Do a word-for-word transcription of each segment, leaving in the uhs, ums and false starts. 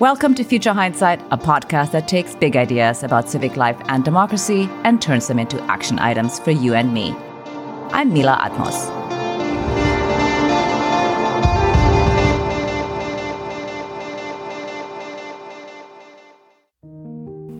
Welcome to Future Hindsight, a podcast that takes big ideas about civic life and democracy and turns them into action items for you and me. I'm Mila Atmos.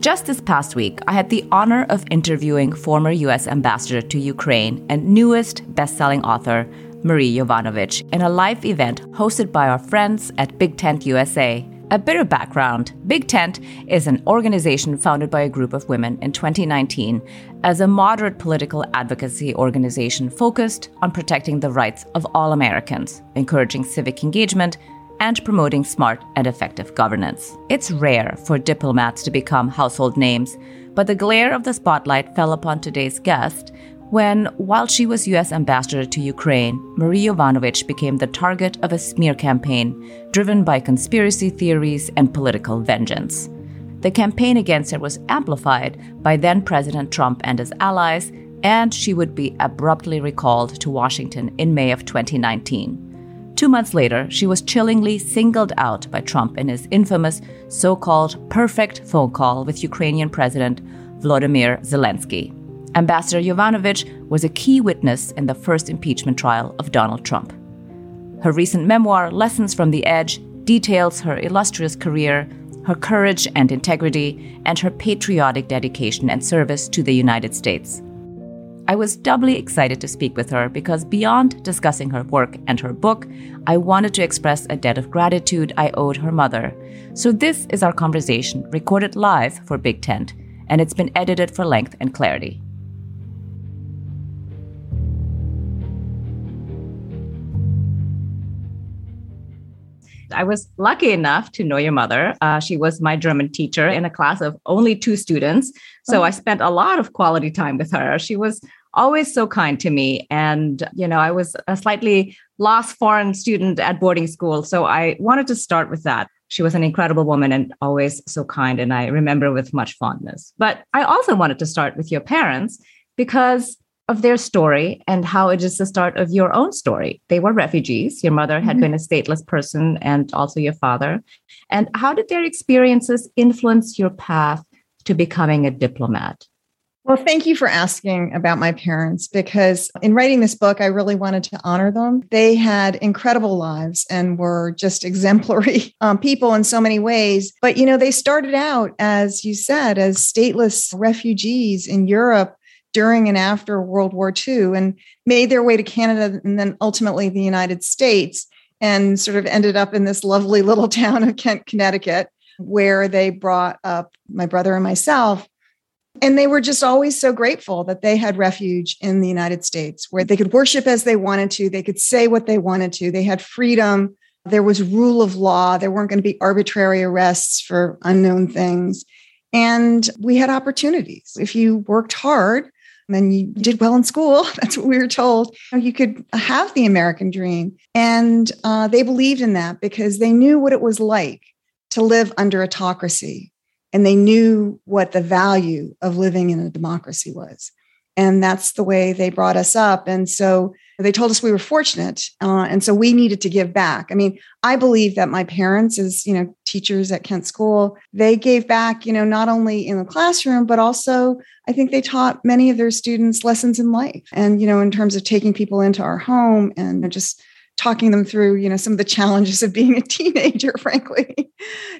Just this past week, I had the honor of interviewing former U S ambassador to Ukraine and newest best-selling author, Marie Yovanovitch, in a live event hosted by our friends at Big Tent U S A. A bit of background. Big Tent is an organization founded by a group of women in twenty nineteen as a moderate political advocacy organization focused on protecting the rights of all Americans, encouraging civic engagement, and promoting smart and effective governance. It's rare for diplomats to become household names, but the glare of the spotlight fell upon today's guest when, while she was U S ambassador to Ukraine, Marie Yovanovitch became the target of a smear campaign driven by conspiracy theories and political vengeance. The campaign against her was amplified by then-President Trump and his allies, and she would be abruptly recalled to Washington in May of twenty nineteen. Two months later, she was chillingly singled out by Trump in his infamous so-called perfect phone call with Ukrainian President Volodymyr Zelensky. Ambassador Yovanovitch was a key witness in the first impeachment trial of Donald Trump. Her recent memoir, Lessons from the Edge, details her illustrious career, her courage and integrity, and her patriotic dedication and service to the United States. I was doubly excited to speak with her because beyond discussing her work and her book, I wanted to express a debt of gratitude I owed her mother. So this is our conversation recorded live for Big Tent, and it's been edited for length and clarity. I was lucky enough to know your mother. Uh, she was my German teacher in a class of only two students. So I spent a lot of quality time with her. She was always so kind to me. And, you know, I was a slightly lost foreign student at boarding school. So I wanted to start with that. She was an incredible woman and always so kind. And I remember with much fondness. But I also wanted to start with your parents because of their story and how it is the start of your own story. They were refugees. Your mother had mm-hmm. been a stateless person and also your father. And how did their experiences influence your path to becoming a diplomat? Well, thank you for asking about my parents, because in writing this book, I really wanted to honor them. They had incredible lives and were just exemplary um, people in so many ways. But, you know, they started out, as you said, as stateless refugees in Europe during and after World War Two, and made their way to Canada and then ultimately the United States, and sort of ended up in this lovely little town of Kent, Connecticut, where they brought up my brother and myself. And they were just always so grateful that they had refuge in the United States, where they could worship as they wanted to, they could say what they wanted to, they had freedom, there was rule of law, there weren't going to be arbitrary arrests for unknown things. And we had opportunities. If you worked hard, and you did well in school, that's what we were told, you could have the American dream. And uh, they believed in that because they knew what it was like to live under autocracy. And they knew what the value of living in a democracy was. And that's the way they brought us up. And so they told us we were fortunate. Uh, and so we needed to give back. I mean, I believe that my parents, as you know, teachers at Kent School, they gave back, you know, not only in the classroom, but also I think they taught many of their students lessons in life. And, you know, in terms of taking people into our home and just talking them through, you know, some of the challenges of being a teenager, frankly.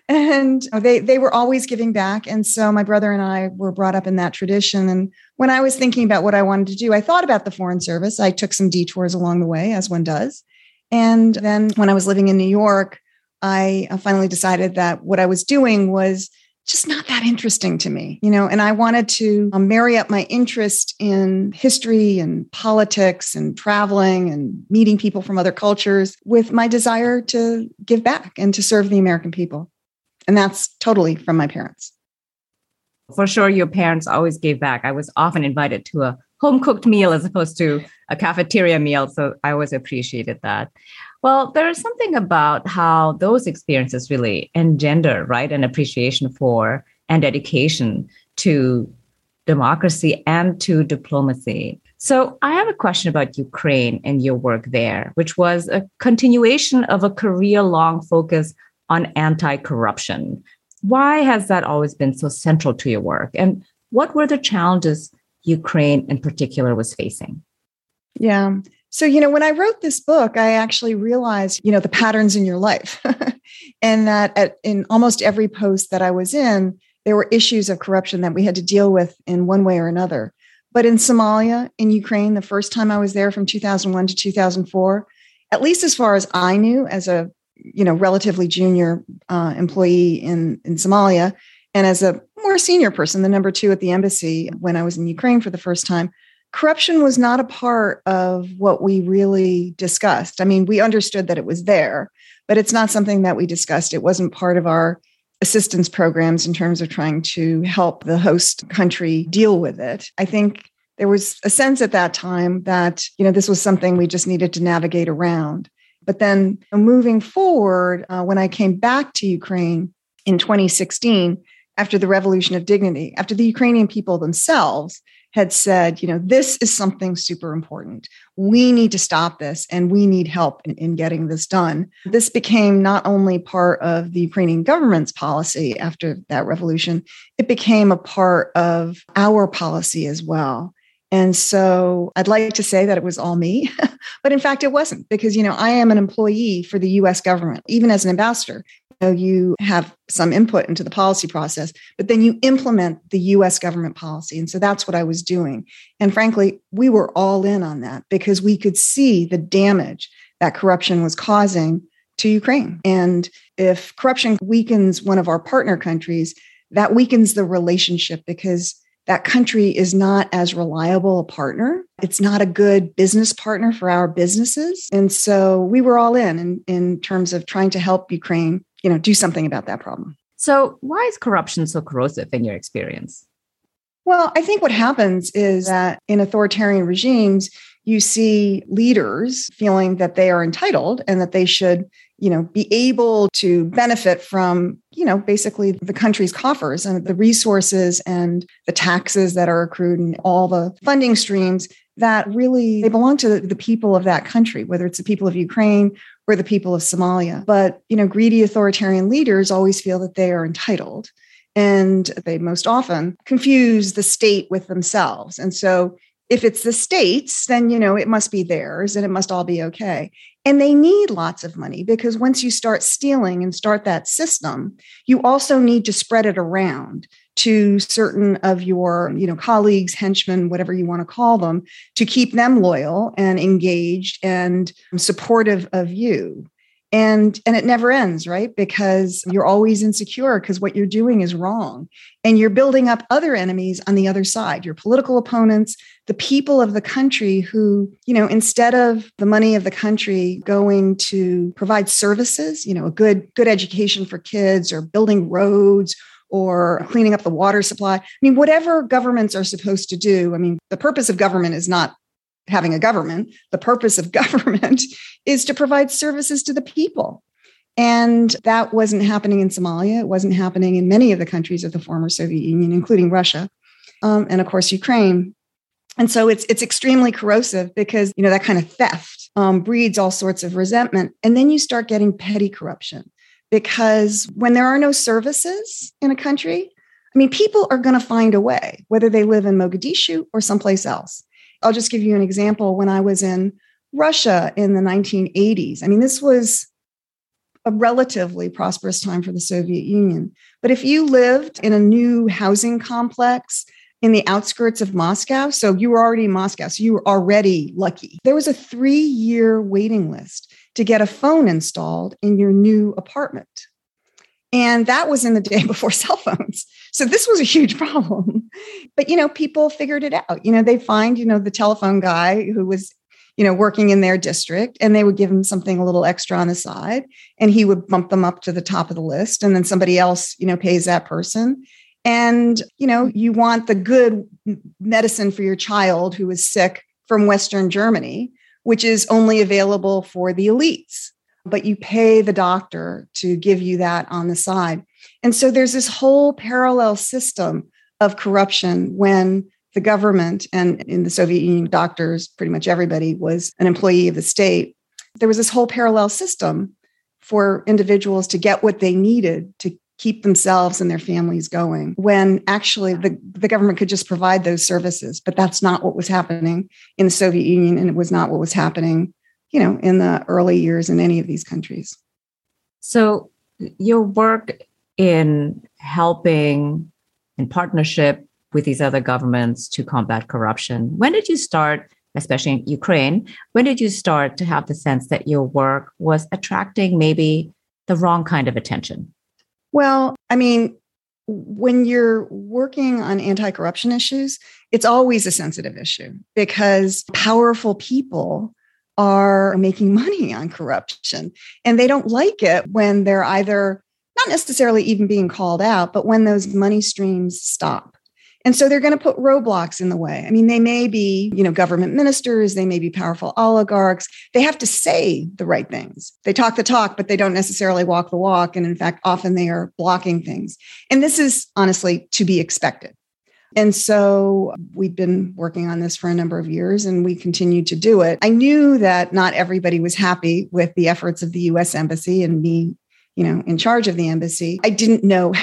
And they they were always giving back. And so my brother and I were brought up in that tradition. And when I was thinking about what I wanted to do, I thought about the Foreign Service. I took some detours along the way, as one does. And then when I was living in New York, I finally decided that what I was doing was just not that interesting to me, you know, and I wanted to um, marry up my interest in history and politics and traveling and meeting people from other cultures with my desire to give back and to serve the American people. And that's totally from my parents. For sure, your parents always gave back. I was often invited to a home-cooked meal as opposed to a cafeteria meal. So I always appreciated that. Well, there is something about how those experiences really engender, right, an appreciation for and dedication to democracy and to diplomacy. So I have a question about Ukraine and your work there, which was a continuation of a career-long focus on anti-corruption. Why has that always been so central to your work? And what were the challenges Ukraine in particular was facing? Yeah. So, you know, when I wrote this book, I actually realized, you know, the patterns in your life and that at, in almost every post that I was in, there were issues of corruption that we had to deal with in one way or another. But in Somalia, in Ukraine, the first time I was there from two thousand one to two thousand four, at least as far as I knew as a, you know, relatively junior uh, employee in, in Somalia, and as a more senior person, the number two at the embassy when I was in Ukraine for the first time, corruption was not a part of what we really discussed. I mean, we understood that it was there, but it's not something that we discussed. It wasn't part of our assistance programs in terms of trying to help the host country deal with it. I think there was a sense at that time that, you know, this was something we just needed to navigate around. But then moving forward, uh, when I came back to Ukraine in twenty sixteen, after the Revolution of Dignity, after the Ukrainian people themselves had said, you know, this is something super important. We need to stop this and we need help in, in getting this done. This became not only part of the Ukrainian government's policy after that revolution, it became a part of our policy as well. And so I'd like to say that it was all me, but in fact, it wasn't because, you know, I am an employee for the U S government, even as an ambassador. You have some input into the policy process, but then you implement the U S government policy. And so that's what I was doing. And frankly, we were all in on that because we could see the damage that corruption was causing to Ukraine. And if corruption weakens one of our partner countries, that weakens the relationship because that country is not as reliable a partner. It's not a good business partner for our businesses. And so we were all in, in, in terms of trying to help Ukraine, you know, do something about that problem. So why is corruption so corrosive in your experience? Well, I think what happens is that in authoritarian regimes, you see leaders feeling that they are entitled and that they should, you know, be able to benefit from, you know, basically the country's coffers and the resources and the taxes that are accrued and all the funding streams that really, they belong to the people of that country, whether it's the people of Ukraine or the people of Somalia. But, you know, greedy authoritarian leaders always feel that they are entitled and they most often confuse the state with themselves. And so if it's the state's, then, you know, it must be theirs and it must all be okay. And they need lots of money because once you start stealing and start that system, you also need to spread it around to certain of your, you know, colleagues, henchmen, whatever you want to call them, to keep them loyal and engaged and supportive of you. And, and it never ends, right? Because you're always insecure because what you're doing is wrong. And you're building up other enemies on the other side, your political opponents, the people of the country who, you know, instead of the money of the country going to provide services, you know, a good, good education for kids or building roads or cleaning up the water supply. I mean, whatever governments are supposed to do, I mean, the purpose of government is not having a government. The purpose of government is to provide services to the people. And that wasn't happening in Somalia. It wasn't happening in many of the countries of the former Soviet Union, including Russia, um, and of course, Ukraine. And so it's it's extremely corrosive because, you know, that kind of theft um, breeds all sorts of resentment. And then you start getting petty corruption. Because when there are no services in a country, I mean, people are going to find a way, whether they live in Mogadishu or someplace else. I'll just give you an example. When I was in Russia in the nineteen eighties, I mean, this was a relatively prosperous time for the Soviet Union. But if you lived in a new housing complex in the outskirts of Moscow, so you were already in Moscow, so you were already lucky. There was a three-year waiting list to get a phone installed in your new apartment. And that was in the day before cell phones. So this was a huge problem. But, you know, people figured it out. You know, they find, you know, the telephone guy who was you know, working in their district, and they would give him something a little extra on the side, and he would bump them up to the top of the list. And then somebody else, you know, pays that person. And, you know, you want the good medicine for your child who is sick from Western Germany, which is only available for the elites, but you pay the doctor to give you that on the side. And so there's this whole parallel system of corruption when the government, and in the Soviet Union, doctors, pretty much everybody was an employee of the state. There was this whole parallel system for individuals to get what they needed to keep themselves and their families going, when actually the, the government could just provide those services. But that's not what was happening in the Soviet Union, and it was not what was happening, you know, in the early years in any of these countries. So your work in helping in partnership with these other governments to combat corruption, when did you start, especially in Ukraine, when did you start to have the sense that your work was attracting maybe the wrong kind of attention? Well, I mean, when you're working on anti-corruption issues, it's always a sensitive issue because powerful people are making money on corruption, and they don't like it when they're either not necessarily even being called out, but when those money streams stop. And so they're going to put roadblocks in the way. I mean, they may be, you know, government ministers, they may be powerful oligarchs. They have to say the right things. They talk the talk, but they don't necessarily walk the walk. And in fact, often they are blocking things. And this is honestly to be expected. And so we've been working on this for a number of years, and we continue to do it. I knew that not everybody was happy with the efforts of the U S embassy and me, you know, in charge of the embassy. I didn't know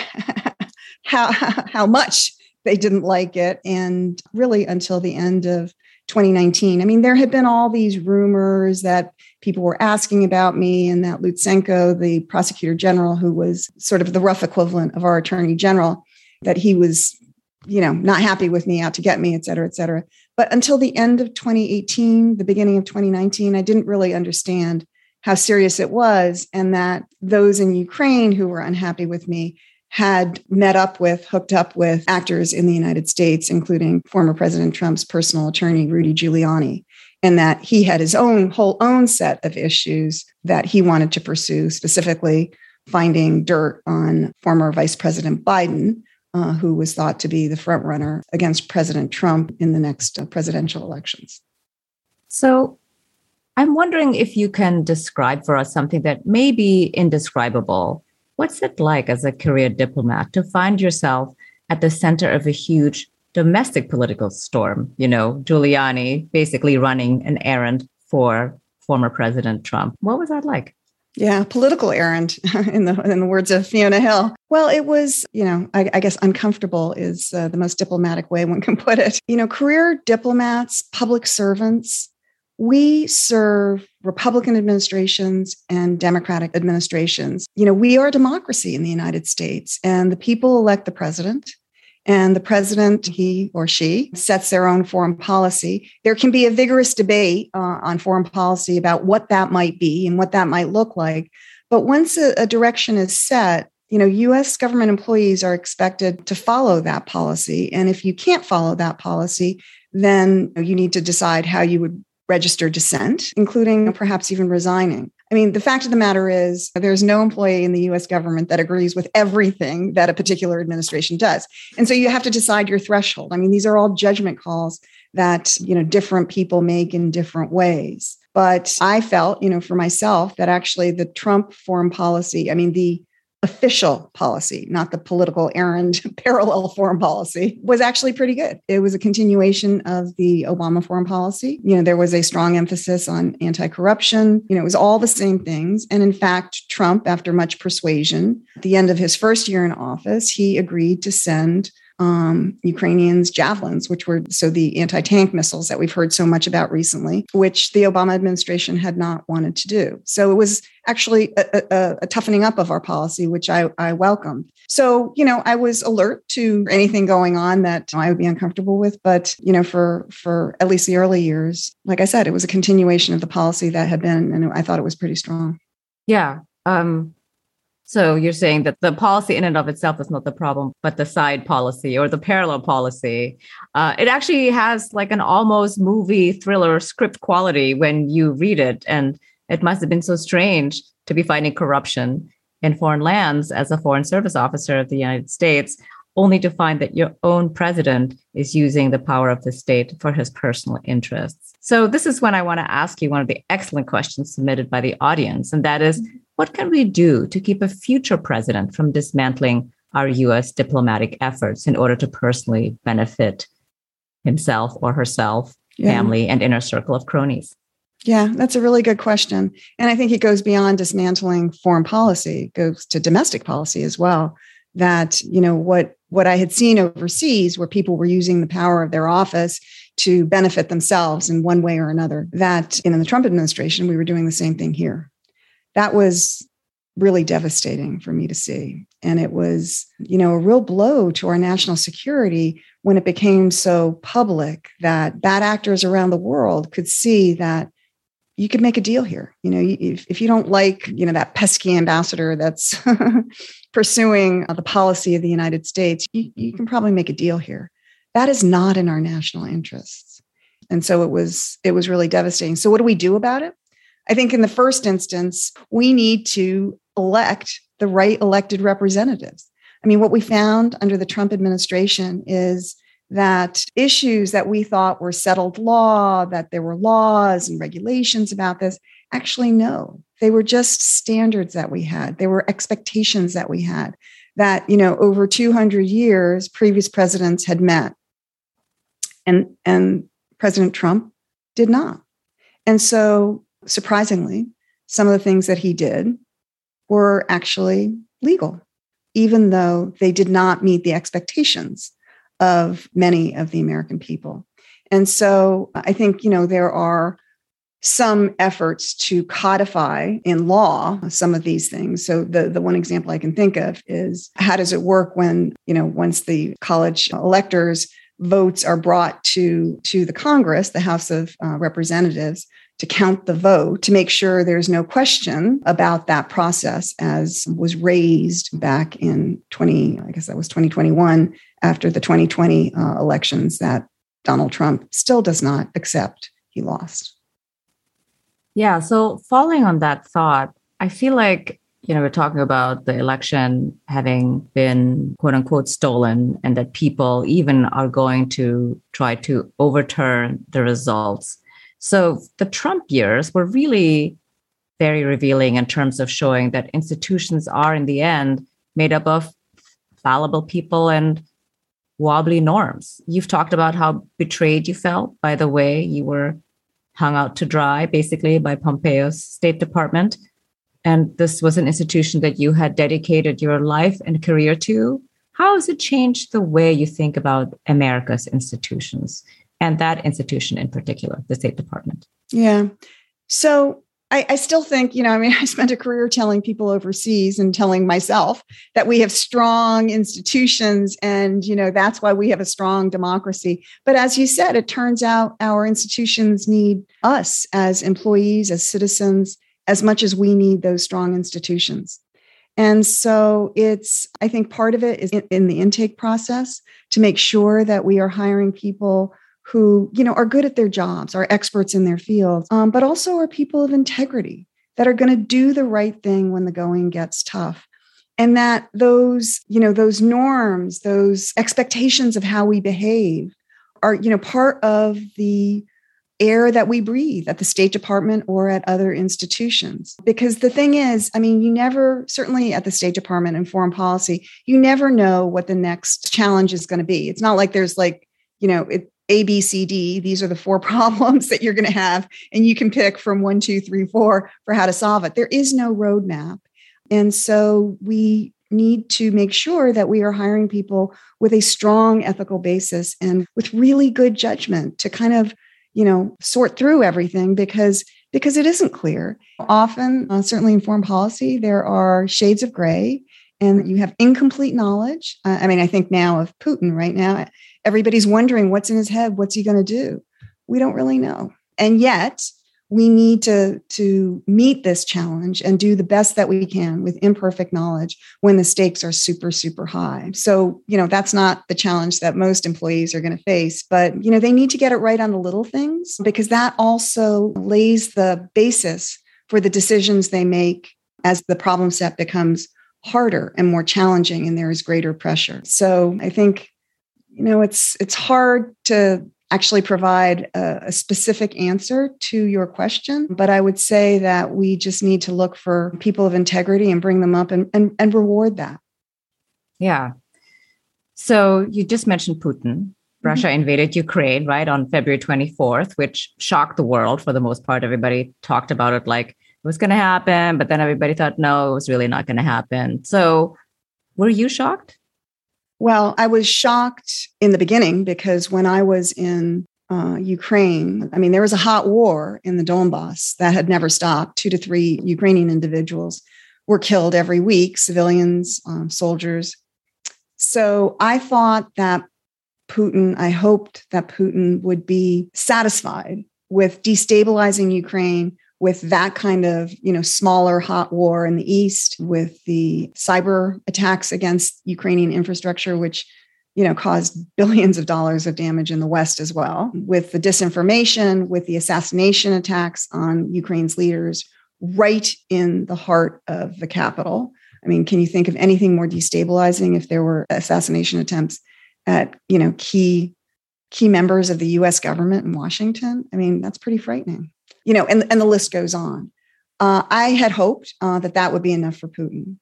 how how much they didn't like it. And really until the end of twenty nineteen, I mean, there had been all these rumors that people were asking about me, and that Lutsenko, the prosecutor general, who was sort of the rough equivalent of our attorney general, that he was, you know, not happy with me, out to get me, et cetera, et cetera. But until the end of twenty eighteen, the beginning of twenty nineteen, I didn't really understand how serious it was, and that those in Ukraine who were unhappy with me had met up with, hooked up with actors in the United States, including former President Trump's personal attorney, Rudy Giuliani, and that he had his own whole own set of issues that he wanted to pursue, specifically finding dirt on former Vice President Biden, uh, who was thought to be the front runner against President Trump in the next uh, presidential elections. So I'm wondering if you can describe for us something that may be indescribable. What's it like as a career diplomat to find yourself at the center of a huge domestic political storm? You know, Giuliani basically running an errand for former President Trump. What was that like? Yeah, political errand, in the in the words of Fiona Hill. Well, it was, you know, I, I guess uncomfortable is uh, the most diplomatic way one can put it. You know, career diplomats, public servants, we serve Republican administrations and Democratic administrations. You know, we are a democracy in the United States, and the people elect the president, and the president, he or she, sets their own foreign policy. There can be a vigorous debate uh, on foreign policy about what that might be and what that might look like. But once a, a direction is set, you know, U S government employees are expected to follow that policy. And if you can't follow that policy, then you need to decide how you would register dissent, including perhaps even resigning. I mean, the fact of the matter is there's no employee in the U S government that agrees with everything that a particular administration does. And so you have to decide your threshold. I mean, these are all judgment calls that, you know, different people make in different ways. But I felt, you know, for myself that actually the Trump foreign policy, I mean, the official policy, not the political errand parallel foreign policy, was actually pretty good. It was a continuation of the Obama foreign policy. You know, there was a strong emphasis on anti-corruption. You know, it was all the same things. And in fact, Trump, after much persuasion, at the end of his first year in office, he agreed to send um, Ukrainians Javelins, which were so the anti-tank missiles that we've heard so much about recently, which the Obama administration had not wanted to do. So it was actually a, a, a toughening up of our policy, which I, I welcomed. So, you know, I was alert to anything going on that I would be uncomfortable with. But, you know, for, for at least the early years, like I said, it was a continuation of the policy that had been, and I thought it was pretty strong. Yeah. Um, So you're saying that the policy in and of itself is not the problem, but the side policy or the parallel policy. Uh, it actually has like an almost movie thriller script quality when you read it. And it must have been so strange to be fighting corruption in foreign lands as a foreign service officer of the United States, only to find that your own president is using the power of the state for his personal interests. So this is when I want to ask you one of the excellent questions submitted by the audience, and that is, what can we do to keep a future president from dismantling our U S diplomatic efforts in order to personally benefit himself or herself, yeah. family, and inner circle of cronies? Yeah, that's a really good question. And I think it goes beyond dismantling foreign policy, it goes to domestic policy as well. That, you know, what, what I had seen overseas where people were using the power of their office to benefit themselves in one way or another, that in the Trump administration, we were doing the same thing here. That was really devastating for me to see. And it was, you know, a real blow to our national security when it became so public that bad actors around the world could see that you could make a deal here. You know, if, if you don't like, you know, that pesky ambassador that's pursuing the policy of the United States, you, you can probably make a deal here. That is not in our national interests. And so it was, it was really devastating. So what do we do about it? I think in the first instance, we need to elect the right elected representatives. I mean, what we found under the Trump administration is that issues that we thought were settled law, that there were laws and regulations about this, actually, no, they were just standards that we had. They were expectations that we had that, you know, over two hundred years, previous presidents had met. And, and President Trump did not. And so, surprisingly, some of the things that he did were actually legal, even though they did not meet the expectations of many of the American people. And so I think, you know, there are some efforts to codify in law some of these things. So the, the one example I can think of is, how does it work when, you know, once the college electors' votes are brought to, to the Congress, the House of uh, Representatives, to count the vote, to make sure there's no question about that process, as was raised back in twenty, I guess that was twenty twenty-one, after the twenty twenty uh, elections that Donald Trump still does not accept he lost. Yeah. So following on that thought, I feel like, you know, we're talking about the election having been, quote unquote, stolen, and that people even are going to try to overturn the results. So the Trump years were really very revealing in terms of showing that institutions are, in the end, made up of fallible people and wobbly norms. You've talked about how betrayed you felt by the way you were hung out to dry, basically, by Pompeo's State Department. And this was an institution that you had dedicated your life and career to. How has it changed the way you think about America's institutions? And that institution in particular, the State Department. Yeah. So I, I still think, you know, I mean, I spent a career telling people overseas and telling myself that we have strong institutions and, you know, that's why we have a strong democracy. But as you said, it turns out our institutions need us as employees, as citizens, as much as we need those strong institutions. And so it's, I think part of it is in, in the intake process to make sure that we are hiring people who, you know, are good at their jobs, are experts in their fields, um, but also are people of integrity that are going to do the right thing when the going gets tough. And that those, you know, those norms, those expectations of how we behave are, you know, part of the air that we breathe at the State Department or at other institutions. Because the thing is, I mean, you never, certainly at the State Department and foreign policy, you never know what the next challenge is going to be. It's not like there's like, you know, it, A, B, C, D, these are the four problems that you're going to have, and you can pick from one, two, three, four for how to solve it. There is no roadmap. And so we need to make sure that we are hiring people with a strong ethical basis and with really good judgment to kind of, you know, sort through everything because, because it isn't clear. Often, uh, certainly in foreign policy, there are shades of gray and you have incomplete knowledge. Uh, I mean, I think now of Putin right now. Everybody's wondering what's in his head. What's he going to do? We don't really know. And yet we need to, to meet this challenge and do the best that we can with imperfect knowledge when the stakes are super, super high. So, you know, that's not the challenge that most employees are going to face, but, you know, they need to get it right on the little things, because that also lays the basis for the decisions they make as the problem set becomes harder and more challenging and there is greater pressure. So I think, you know, it's it's hard to actually provide a, a specific answer to your question, but I would say that we just need to look for people of integrity and bring them up and and, and reward that. Yeah. So you just mentioned Putin. Russia invaded Ukraine, right, on February twenty-fourth, which shocked the world for the most part. Everybody talked about it like it was going to happen, but then everybody thought, no, it was really not going to happen. So were you shocked? Well, I was shocked in the beginning because when I was in uh, Ukraine, I mean, there was a hot war in the Donbas that had never stopped. Two to three Ukrainian individuals were killed every week, civilians, um, soldiers. So I thought that Putin, I hoped that Putin would be satisfied with destabilizing Ukraine with that kind of, you know, smaller hot war in the East, with the cyber attacks against Ukrainian infrastructure, which, you know, caused billions of dollars of damage in the West as well, with the disinformation, with the assassination attacks on Ukraine's leaders right in the heart of the capital. I mean, can you think of anything more destabilizing if there were assassination attempts at, you know, key key members of the U S government in Washington? I mean, that's pretty frightening. You know, and, and the list goes on. Uh, I had hoped uh, that that would be enough for Putin.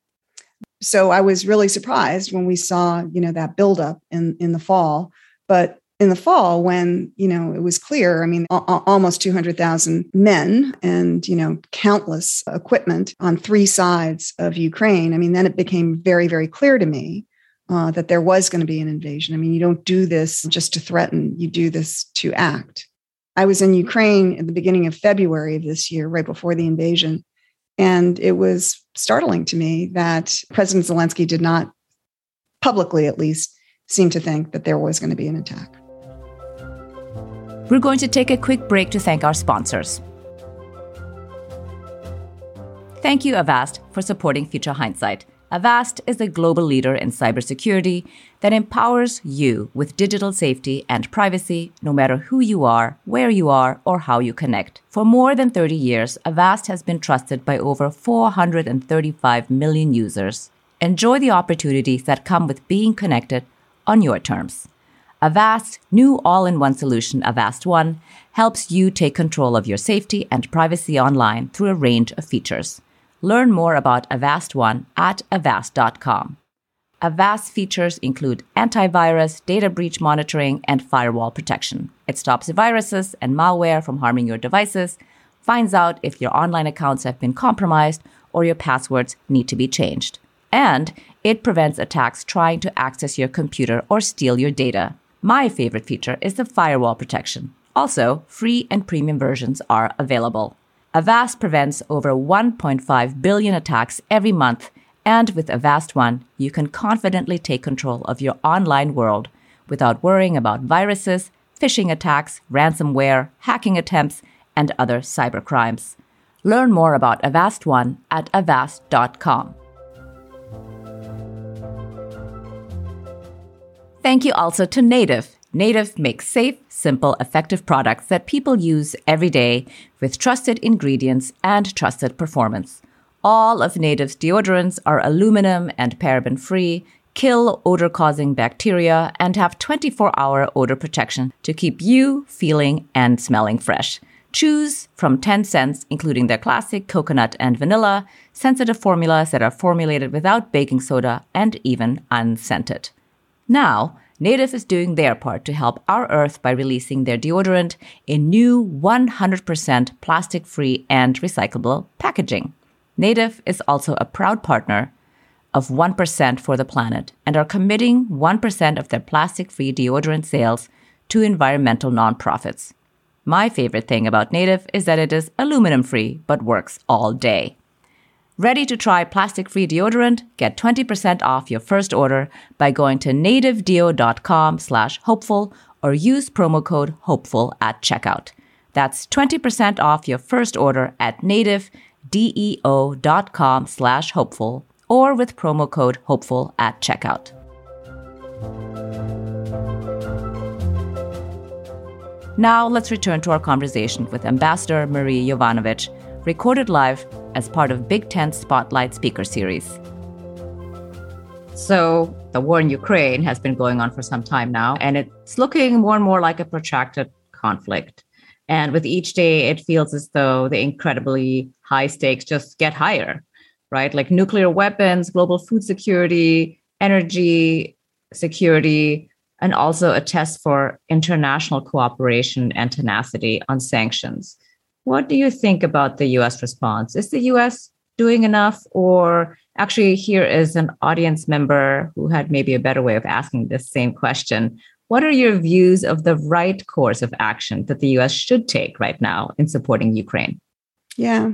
So I was really surprised when we saw, you know, that buildup in, in the fall. But in the fall, when, you know, it was clear, I mean, a- almost two hundred thousand men and, you know, countless equipment on three sides of Ukraine. I mean, then it became very, very clear to me uh, that there was going to be an invasion. I mean, you don't do this just to threaten. You do this to act. I was in Ukraine at the beginning of February of this year, right before the invasion. And it was startling to me that President Zelensky did not, publicly at least, seem to think that there was going to be an attack. We're going to take a quick break to thank our sponsors. Thank you, Avast, for supporting Future Hindsight. Avast is a global leader in cybersecurity that empowers you with digital safety and privacy, no matter who you are, where you are, or how you connect. For more than thirty years, Avast has been trusted by over four hundred thirty-five million users. Enjoy the opportunities that come with being connected on your terms. Avast's new all-in-one solution, Avast One, helps you take control of your safety and privacy online through a range of features. Learn more about Avast One at avast dot com. Avast features include antivirus, data breach monitoring, and firewall protection. It stops viruses and malware from harming your devices, finds out if your online accounts have been compromised or your passwords need to be changed. And it prevents attacks trying to access your computer or steal your data. My favorite feature is the firewall protection. Also, free and premium versions are available. Avast prevents over one point five billion attacks every month, and with Avast One, you can confidently take control of your online world without worrying about viruses, phishing attacks, ransomware, hacking attempts, and other cybercrimes. Learn more about Avast One at avast dot com. Thank you also to Native. Native makes safe, simple, effective products that people use every day with trusted ingredients and trusted performance. All of Native's deodorants are aluminum and paraben-free, kill odor-causing bacteria, and have twenty-four hour odor protection to keep you feeling and smelling fresh. Choose from ten scents, including their classic coconut and vanilla, sensitive formulas that are formulated without baking soda and even unscented. Now, Native is doing their part to help our Earth by releasing their deodorant in new one hundred percent plastic-free and recyclable packaging. Native is also a proud partner of one percent for the planet and are committing one percent of their plastic-free deodorant sales to environmental nonprofits. My favorite thing about Native is that it is aluminum-free but works all day. Ready to try plastic-free deodorant? Get twenty percent off your first order by going to native deo dot com slash hopeful or use promo code HOPEFUL at checkout. That's twenty percent off your first order at native deo dot com slash hopeful or with promo code hopeful at checkout. Now let's return to our conversation with Ambassador Marie Yovanovitch, recorded live as part of Big Tent Spotlight Speaker Series. So the war in Ukraine has been going on for some time now, and it's looking more and more like a protracted conflict. And with each day, it feels as though the incredibly high stakes just get higher, right? Like nuclear weapons, global food security, energy security, and also a test for international cooperation and tenacity on sanctions. What do you think about the U S response? Is the U S doing enough? Or actually, here is an audience member who had maybe a better way of asking this same question. What are your views of the right course of action that the U S should take right now in supporting Ukraine? Yeah.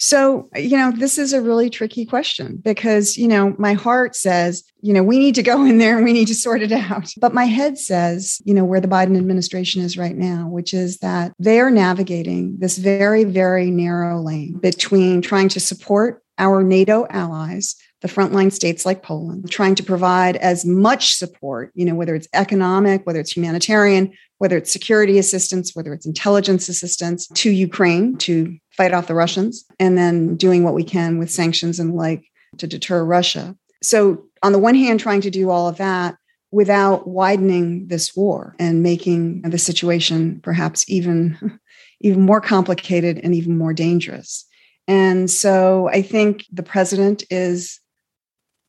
So, you know, this is a really tricky question because, you know, my heart says, you know, we need to go in there and we need to sort it out. But my head says, you know, where the Biden administration is right now, which is that they are navigating this very, very narrow lane between trying to support our NATO allies, the frontline states like Poland, trying to provide as much support, you know, whether it's economic, whether it's humanitarian, whether it's security assistance, whether it's intelligence assistance to Ukraine to fight off the Russians, and then doing what we can with sanctions and like to deter Russia. So on the one hand, trying to do all of that without widening this war and making the situation perhaps even, even more complicated and even more dangerous. And so I think the president is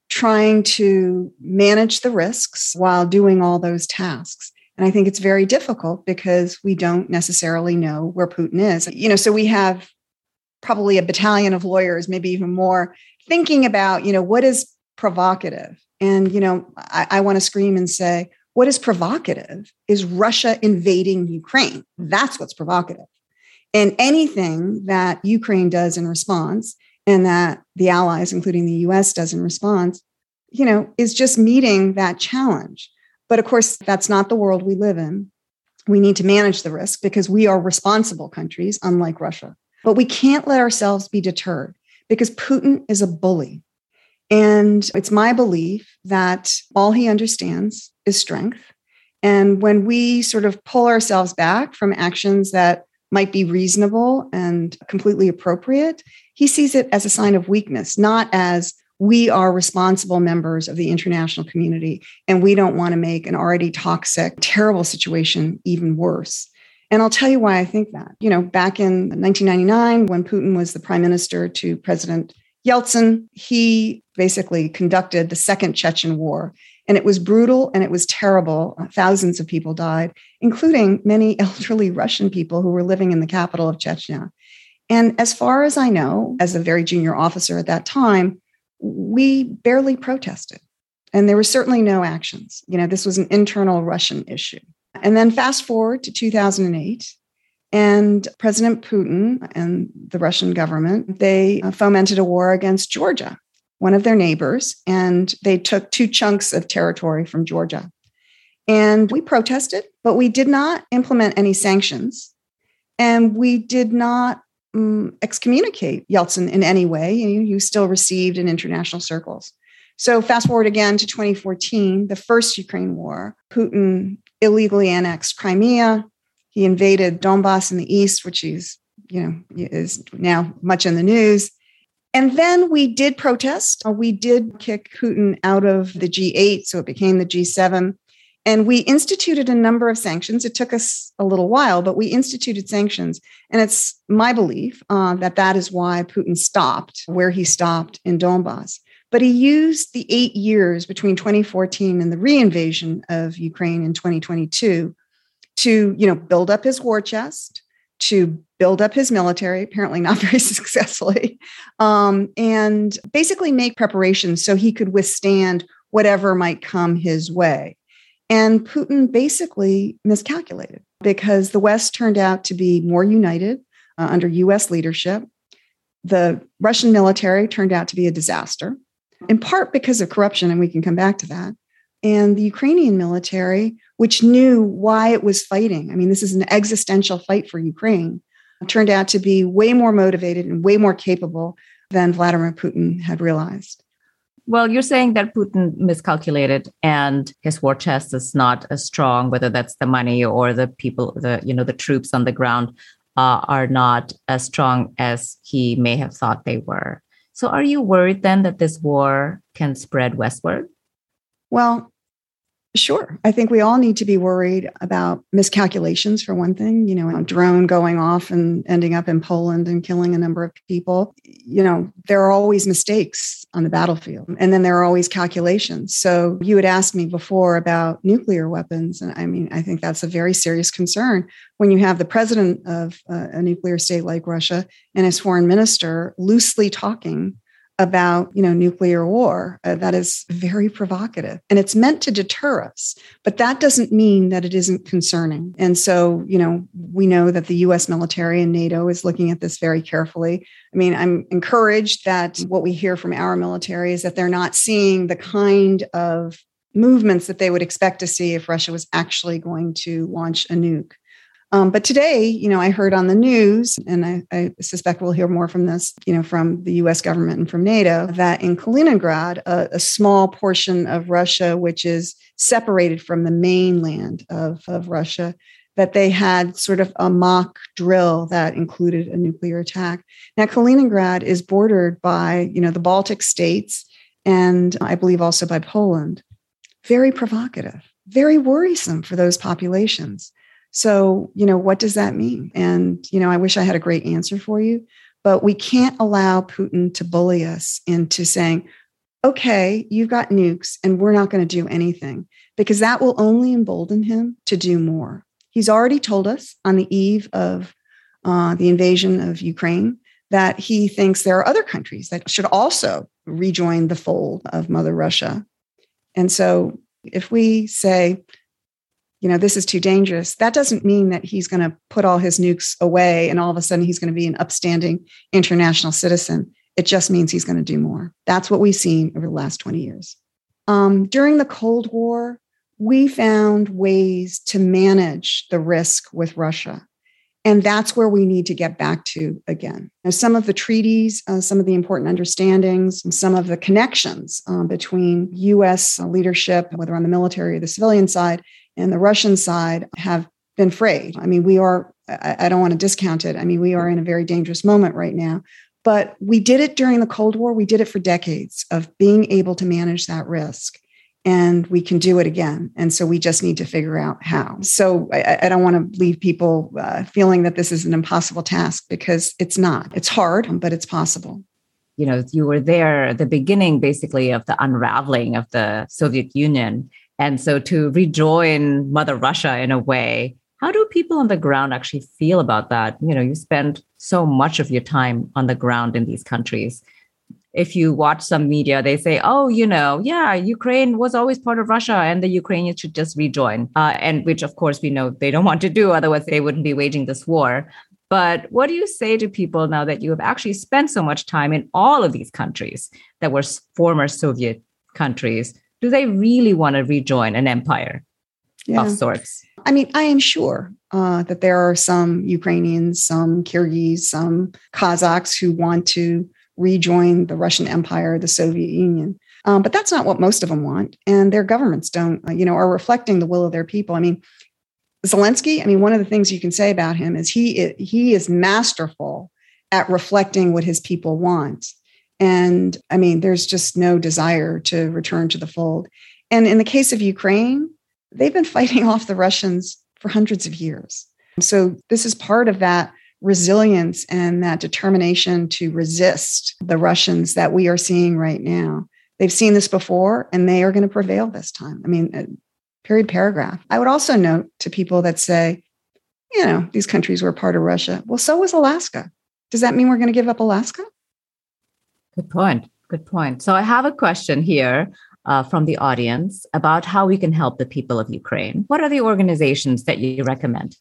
trying to manage the risks while doing all those tasks. And I think it's very difficult because we don't necessarily know where Putin is. You know, so we have probably a battalion of lawyers, maybe even more, thinking about, you know, what is provocative? And, you know, I, I want to scream and say, what is provocative is Russia invading Ukraine. That's what's provocative. And anything that Ukraine does in response and that the allies, including the U S, does in response, you know, is just meeting that challenge. But of course, that's not the world we live in. We need to manage the risk because we are responsible countries, unlike Russia. But we can't let ourselves be deterred because Putin is a bully. And it's my belief that all he understands is strength. And when we sort of pull ourselves back from actions that might be reasonable and completely appropriate, he sees it as a sign of weakness, not as we are responsible members of the international community, and we don't want to make an already toxic, terrible situation even worse. And I'll tell you why I think that. You know, back in nineteen ninety-nine, when Putin was the prime minister to President Yeltsin, he basically conducted the Second Chechen War. And it was brutal and it was terrible. Thousands of people died, including many elderly Russian people who were living in the capital of Chechnya. And as far as I know, as a very junior officer at that time, we barely protested. And there were certainly no actions. You know, this was an internal Russian issue. And then fast forward to two thousand eight, and President Putin and the Russian government, they fomented a war against Georgia, one of their neighbors, and they took two chunks of territory from Georgia. And we protested, but we did not implement any sanctions. And we did not um, excommunicate Yeltsin in any way. You, you still received in international circles. So fast forward again to twenty fourteen, the first Ukraine war, Putin illegally annexed Crimea. He invaded Donbas in the east, which is, you know, is now much in the news. And then we did protest. We did kick Putin out of the G eight, so it became the G seven. And we instituted a number of sanctions. It took us a little while, but we instituted sanctions. And it's my belief uh, that that is why Putin stopped where he stopped in Donbas. But he used the eight years between twenty fourteen and the reinvasion of Ukraine in twenty twenty-two to, you know, build up his war chest, to build up his military, apparently not very successfully, um, and basically make preparations so he could withstand whatever might come his way. And Putin basically miscalculated because the West turned out to be more united uh, under U S leadership. The Russian military turned out to be a disaster, in part because of corruption, and we can come back to that. and the Ukrainian military, which knew why it was fighting. I mean, this is an existential fight for Ukraine. It turned out to be way more motivated and way more capable than Vladimir Putin had realized. Well, you're saying that Putin miscalculated and his war chest is not as strong, whether that's the money or the people, the you know, the troops on the ground uh, are not as strong as he may have thought they were. So are you worried then that this war can spread westward? Well, sure. I think we all need to be worried about miscalculations, for one thing, you know, a drone going off and ending up in Poland and killing a number of people. You know, there are always mistakes on the battlefield, and then there are always calculations. So you had asked me before about nuclear weapons. And I mean, I think that's a very serious concern when you have the president of a nuclear state like Russia and his foreign minister loosely talking about, you know, nuclear war. Uh, that is very provocative, and it's meant to deter us, but that doesn't mean that it isn't concerning. And so, you know, we know that the U S military and NATO is looking at this very carefully. I mean, I'm encouraged that what we hear from our military is that they're not seeing the kind of movements that they would expect to see if Russia was actually going to launch a nuke. Um, but today, you know, I heard on the news, and I, I suspect we'll hear more from this, you know, from the U S government and from NATO, that in Kaliningrad, a, a small portion of Russia, which is separated from the mainland of, of Russia, that they had sort of a mock drill that included a nuclear attack. Now, Kaliningrad is bordered by, you know, the Baltic states, and I believe also by Poland. Very provocative, very worrisome for those populations. So, you know, what does that mean? And, you know, I wish I had a great answer for you, but we can't allow Putin to bully us into saying, okay, you've got nukes and we're not going to do anything, because that will only embolden him to do more. He's already told us on the eve of uh, the invasion of Ukraine that he thinks there are other countries that should also rejoin the fold of Mother Russia. And so if we say, you know, this is too dangerous, that doesn't mean that he's going to put all his nukes away and all of a sudden he's going to be an upstanding international citizen. It just means he's going to do more. That's what we've seen over the last twenty years. Um, during the Cold War, we found ways to manage the risk with Russia. And that's where we need to get back to again. Now, some of the treaties, uh, some of the important understandings, and some of the connections um, between U S leadership, whether on the military or the civilian side, and the Russian side have been frayed. I mean, we are, I don't want to discount it. I mean, we are in a very dangerous moment right now, but we did it during the Cold War. We did it for decades of being able to manage that risk, and we can do it again. And so we just need to figure out how. So I, I don't want to leave people uh, feeling that this is an impossible task, because it's not. It's hard, but it's possible. You know, you were there at the beginning, basically, of the unraveling of the Soviet Union. And so to rejoin Mother Russia in a way, how do people on the ground actually feel about that? You know, you spend so much of your time on the ground in these countries. If you watch some media, they say, oh, you know, yeah, Ukraine was always part of Russia and the Ukrainians should just rejoin. Uh, and which, of course, we know they don't want to do. Otherwise, they wouldn't be waging this war. But what do you say to people now that you have actually spent so much time in all of these countries that were former Soviet countries? Do they really want to rejoin an empire yeah. of sorts? I mean, I am sure uh, that there are some Ukrainians, some Kyrgyz, some Kazakhs who want to rejoin the Russian Empire, the Soviet Union. Um, but that's not what most of them want. And their governments don't, you know, are reflecting the will of their people. I mean, Zelensky, I mean, one of the things you can say about him is he he is masterful at reflecting what his people want. And I mean, there's just no desire to return to the fold. And in the case of Ukraine, they've been fighting off the Russians for hundreds of years. So this is part of that resilience and that determination to resist the Russians that we are seeing right now. They've seen this before, and they are going to prevail this time. I mean, period, paragraph. I would also note to people that say, you know, these countries were part of Russia. Well, so was Alaska. Does that mean we're going to give up Alaska? Good point. Good point. So I have a question here uh, from the audience about how we can help the people of Ukraine. What are the organizations that you recommend?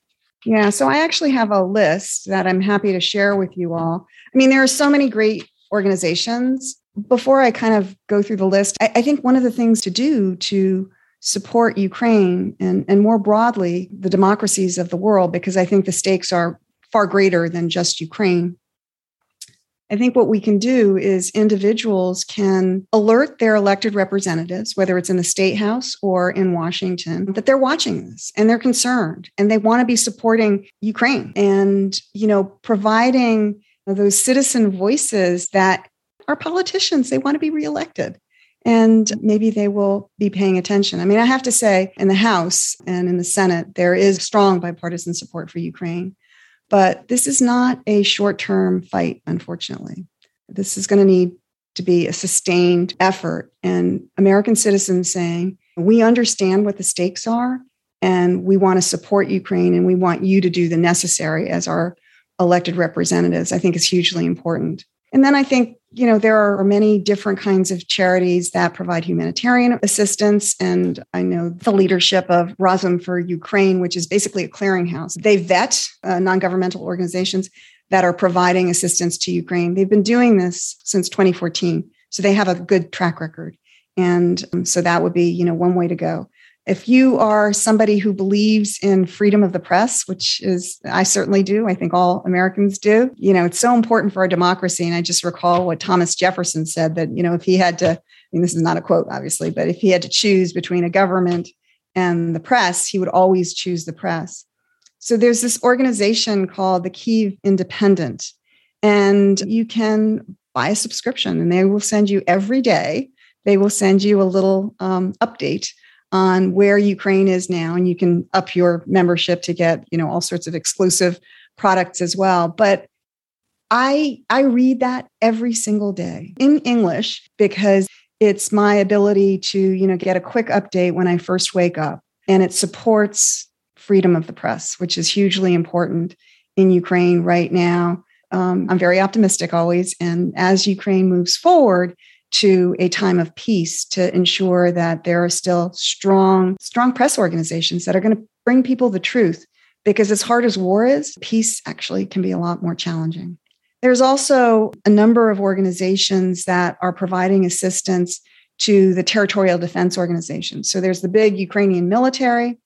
Yeah, so I actually have a list that I'm happy to share with you all. I mean, there are so many great organizations. Before I kind of go through the list, I, I think one of the things to do to support Ukraine and, and more broadly, the democracies of the world, because I think the stakes are far greater than just Ukraine. I think what we can do is individuals can alert their elected representatives, whether it's in the State House or in Washington, that they're watching this and they're concerned and they want to be supporting Ukraine and, you know, providing those citizen voices that are politicians. They want to be reelected and maybe they will be paying attention. I mean, I have to say in the House and in the Senate, there is strong bipartisan support for Ukraine. But this is not a short-term fight, unfortunately. This is going to need to be a sustained effort. And American citizens saying, we understand what the stakes are, and we want to support Ukraine, and we want you to do the necessary as our elected representatives, I think is hugely important. And then I think, you know, there are many different kinds of charities that provide humanitarian assistance. And I know the leadership of Razum for Ukraine, which is basically a clearinghouse. They vet uh, non-governmental organizations that are providing assistance to Ukraine. They've been doing this since twenty fourteen. So they have a good track record. And um, so that would be, you know, one way to go. If you are somebody who believes in freedom of the press, which is, I certainly do, I think all Americans do, you know, it's so important for our democracy. And I just recall what Thomas Jefferson said that, you know, if he had to, I mean, this is not a quote, obviously, but if he had to choose between a government and the press, he would always choose the press. So there's this organization called the Key Independent, and you can buy a subscription and they will send you every day, they will send you a little um, update on where Ukraine is now, and you can up your membership to get, you know, all sorts of exclusive products as well. But I I read that every single day in English because it's my ability to, you know, get a quick update when I first wake up, and it supports freedom of the press, which is hugely important in Ukraine right now. Um, I'm very optimistic always, and as Ukraine moves forward to a time of peace, to ensure that there are still strong, strong press organizations that are going to bring people the truth. Because as hard as war is, peace actually can be a lot more challenging. There's also a number of organizations that are providing assistance to the territorial defense organizations. So there's the big Ukrainian military,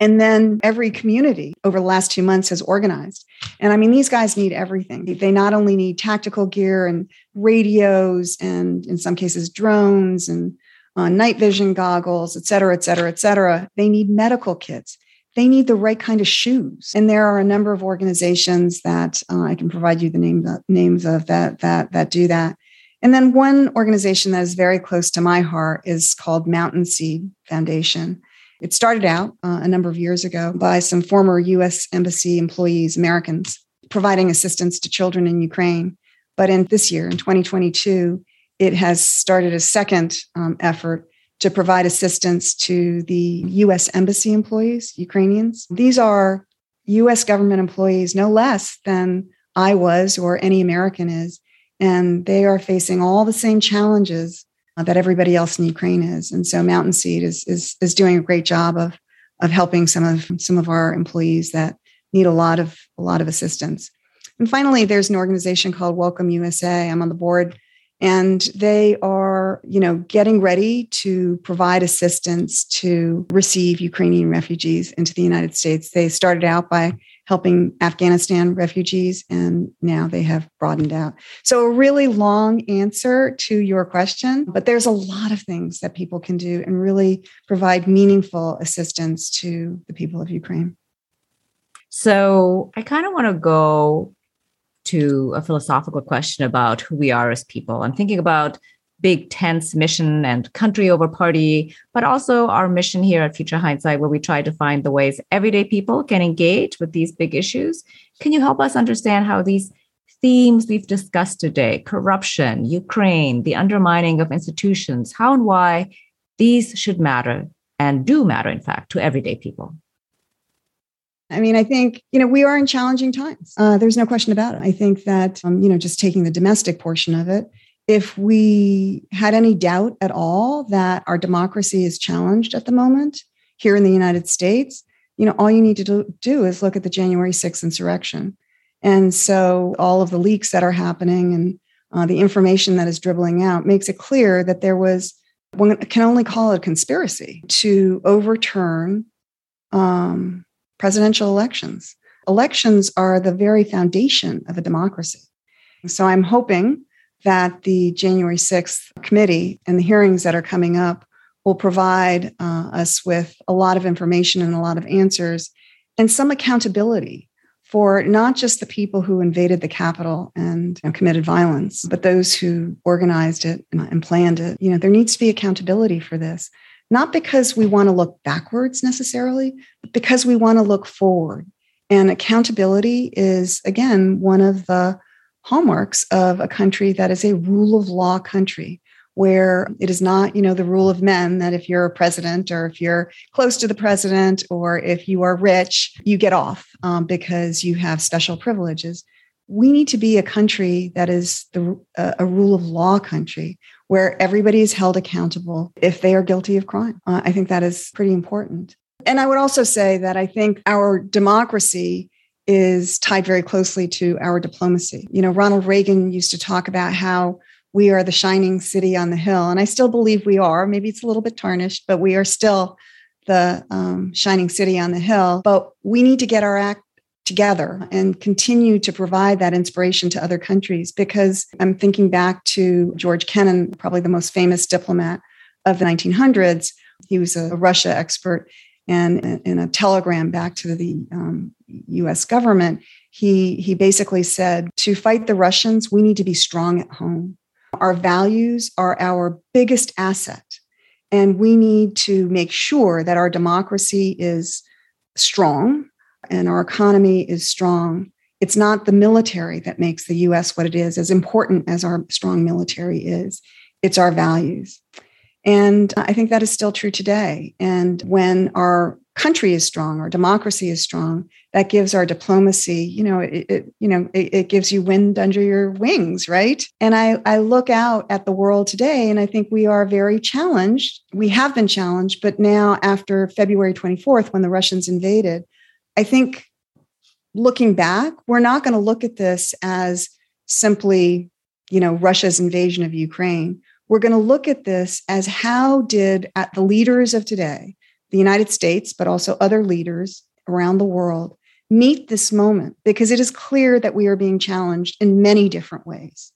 and then every community over the last two months has organized. And I mean, these guys need everything. They not only need tactical gear and radios and in some cases drones and uh, night vision goggles, et cetera, et cetera, et cetera. They need medical kits. They need the right kind of shoes. And there are a number of organizations that uh, I can provide you the name, the names of that, that, that do that. And then one organization that is very close to my heart is called Mountain Seed Foundation. It started out uh, a number of years ago by some former U S Embassy employees, Americans, providing assistance to children in Ukraine. But in this year, in twenty twenty-two, it has started a second um, effort to provide assistance to the U S Embassy employees, Ukrainians. These are U S government employees, no less than I was or any American is, and they are facing all the same challenges that everybody else in Ukraine is. And so Mountain Seed is, is, is doing a great job of, of helping some of, some of our employees that need a lot of, a lot of assistance. And finally, there's an organization called Welcome U S A. I'm on the board, and they are, you know, getting ready to provide assistance to receive Ukrainian refugees into the United States. They started out by helping Afghanistan refugees, and now they have broadened out. So a really long answer to your question, but there's a lot of things that people can do and really provide meaningful assistance to the people of Ukraine. So I kind of want to go to a philosophical question about who we are as people. I'm thinking about Big Tent's mission and country over party, but also our mission here at Future Hindsight, where we try to find the ways everyday people can engage with these big issues. Can you help us understand how these themes we've discussed today, corruption, Ukraine, the undermining of institutions, how and why these should matter and do matter, in fact, to everyday people? I mean, I think, you know, we are in challenging times. Uh, there's no question about it. I think that, um, you know, just taking the domestic portion of it, if we had any doubt at all that our democracy is challenged at the moment here in the United States, you know, all you need to do is look at the January sixth insurrection. And so all of the leaks that are happening and uh, the information that is dribbling out makes it clear that there was one can only call it a conspiracy to overturn um, presidential elections. Elections are the very foundation of a democracy. So I'm hoping that the January sixth committee and the hearings that are coming up will provide uh, us with a lot of information and a lot of answers and some accountability for not just the people who invaded the Capitol and you know, committed violence, but those who organized it and, and planned it. You know, there needs to be accountability for this, not because we want to look backwards necessarily, but because we want to look forward. And accountability is, again, one of the hallmarks of a country that is a rule of law country, where it is not, you know, the rule of men that if you're a president or if you're close to the president or if you are rich, you get off um, because you have special privileges. We need to be a country that is the, uh, a rule of law country where everybody is held accountable if they are guilty of crime. Uh, I think that is pretty important. And I would also say that I think our democracy is tied very closely to our diplomacy. You know, Ronald Reagan used to talk about how we are the shining city on the hill. And I still believe we are. Maybe it's a little bit tarnished, but we are still the um, shining city on the hill. But we need to get our act together and continue to provide that inspiration to other countries. Because I'm thinking back to George Kennan, probably the most famous diplomat of the nineteen hundreds. He was a Russia expert. And in a telegram back to the um, U S government, he he basically said, to fight the Russians, we need to be strong at home. Our values are our biggest asset, and we need to make sure that our democracy is strong and our economy is strong. It's not the military that makes the U S what it is, as important as our strong military is. It's our values. And I think that is still true today. And when our country is strong, our democracy is strong, that gives our diplomacy, you know, it, it you know, it, it gives you wind under your wings, right? And I, I look out at the world today, and I think we are very challenged. We have been challenged, but now after February twenty-fourth, when the Russians invaded, I think looking back, we're not going to look at this as simply, you know, Russia's invasion of Ukraine. We're going to look at this as how did at the leaders of today, the United States, but also other leaders around the world, meet this moment, because it is clear that we are being challenged in many different ways.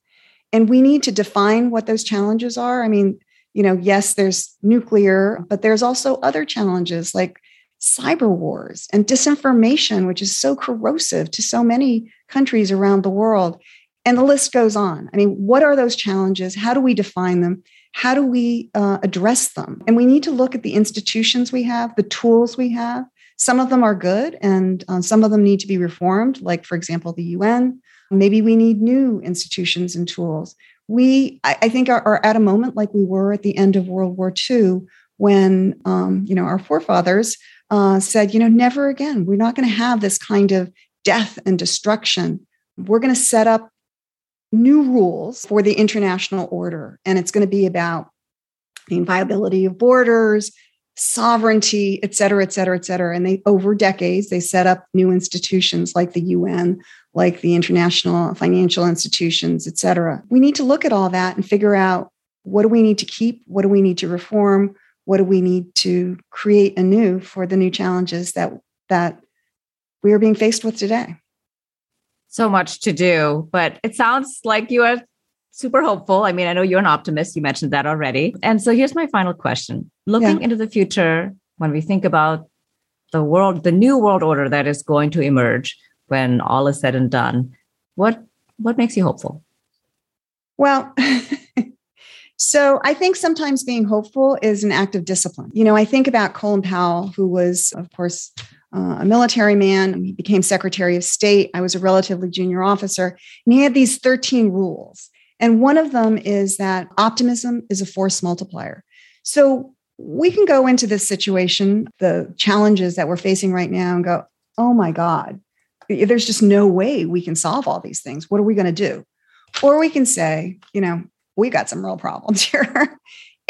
And we need to define what those challenges are. I mean, you know, yes, there's nuclear, but there's also other challenges like cyber wars and disinformation, which is so corrosive to so many countries around the world. And the list goes on. I mean, what are those challenges? How do we define them? How do we uh, address them? And we need to look at the institutions we have, the tools we have. Some of them are good, and uh, some of them need to be reformed, like, for example, the U N. Maybe we need new institutions and tools. We, I, I think, are, are at a moment like we were at the end of World War Two, when um, you know, our forefathers uh, said, you know, never again. We're not going to have this kind of death and destruction. We're going to set up new rules for the international order. And it's going to be about the inviolability of borders, sovereignty, et cetera, et cetera, et cetera. And they, over decades, they set up new institutions like the U N, like the international financial institutions, et cetera. We need to look at all that and figure out, what do we need to keep? What do we need to reform? What do we need to create anew for the new challenges that, that we are being faced with today? So much to do, but it sounds like you are super hopeful. I mean, I know you're an optimist. You mentioned that already. And so here's my final question. Looking yeah. into the future, when we think about the world, the new world order that is going to emerge when all is said and done, what, what makes you hopeful? Well, so I think sometimes being hopeful is an act of discipline. You know, I think about Colin Powell, who was, of course, Uh, a military man. He became Secretary of State. I was a relatively junior officer. And he had these thirteen rules. And one of them is that optimism is a force multiplier. So we can go into this situation, the challenges that we're facing right now, and go, oh my God, there's just no way we can solve all these things. What are we going to do? Or we can say, you know, we got some real problems here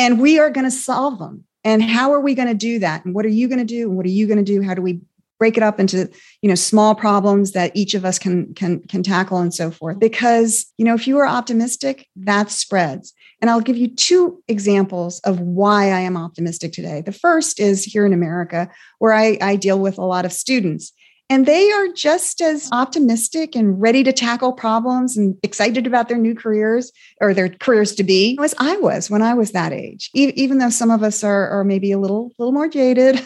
and we are going to solve them. And how are we going to do that? And what are you going to do? And what are you going to do? How do we break it up into, you know, small problems that each of us can, can, can tackle and so forth. Because, you know, if you are optimistic, that spreads. And I'll give you two examples of why I am optimistic today. The first is here in America, where I, I deal with a lot of students. And they are just as optimistic and ready to tackle problems and excited about their new careers or their careers to be as I was when I was that age, e- even though some of us are, are maybe a little, little more jaded.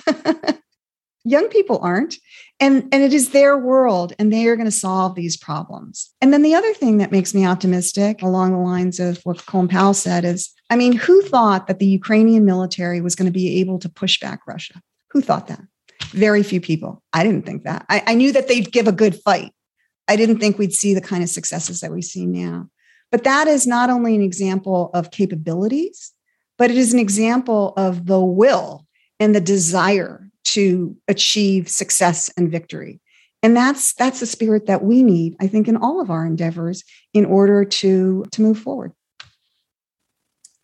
Young people aren't. And, and it is their world, and they are going to solve these problems. And then the other thing that makes me optimistic along the lines of what Colin Powell said is, I mean, who thought that the Ukrainian military was going to be able to push back Russia? Who thought that? Very few people. I didn't think that. I, I knew that they'd give a good fight. I didn't think we'd see the kind of successes that we see now. But that is not only an example of capabilities, but it is an example of the will and the desire to achieve success and victory. And that's that's the spirit that we need, I think, in all of our endeavors in order to, to move forward.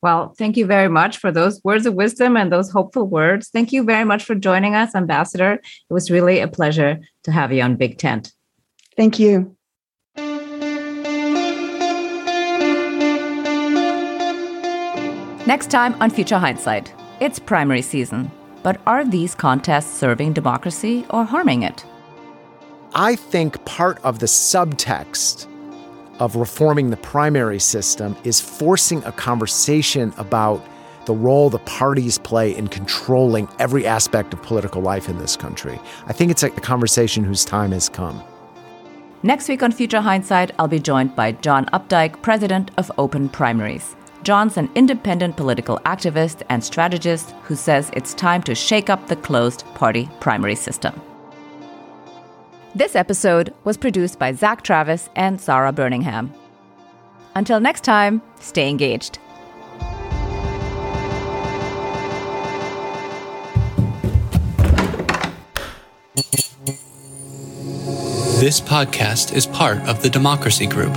Well, thank you very much for those words of wisdom and those hopeful words. Thank you very much for joining us, Ambassador. It was really a pleasure to have you on Big Tent. Thank you. Next time on Future Hindsight, it's primary season. But are these contests serving democracy or harming it? I think part of the subtext of reforming the primary system is forcing a conversation about the role the parties play in controlling every aspect of political life in this country. I think it's a conversation whose time has come. Next week on Future Hindsight, I'll be joined by John Updike, president of Open Primaries. John's an independent political activist and strategist who says it's time to shake up the closed party primary system. This episode was produced by Zach Travis and Sarah Burningham. Until next time, stay engaged. This podcast is part of the Democracy Group.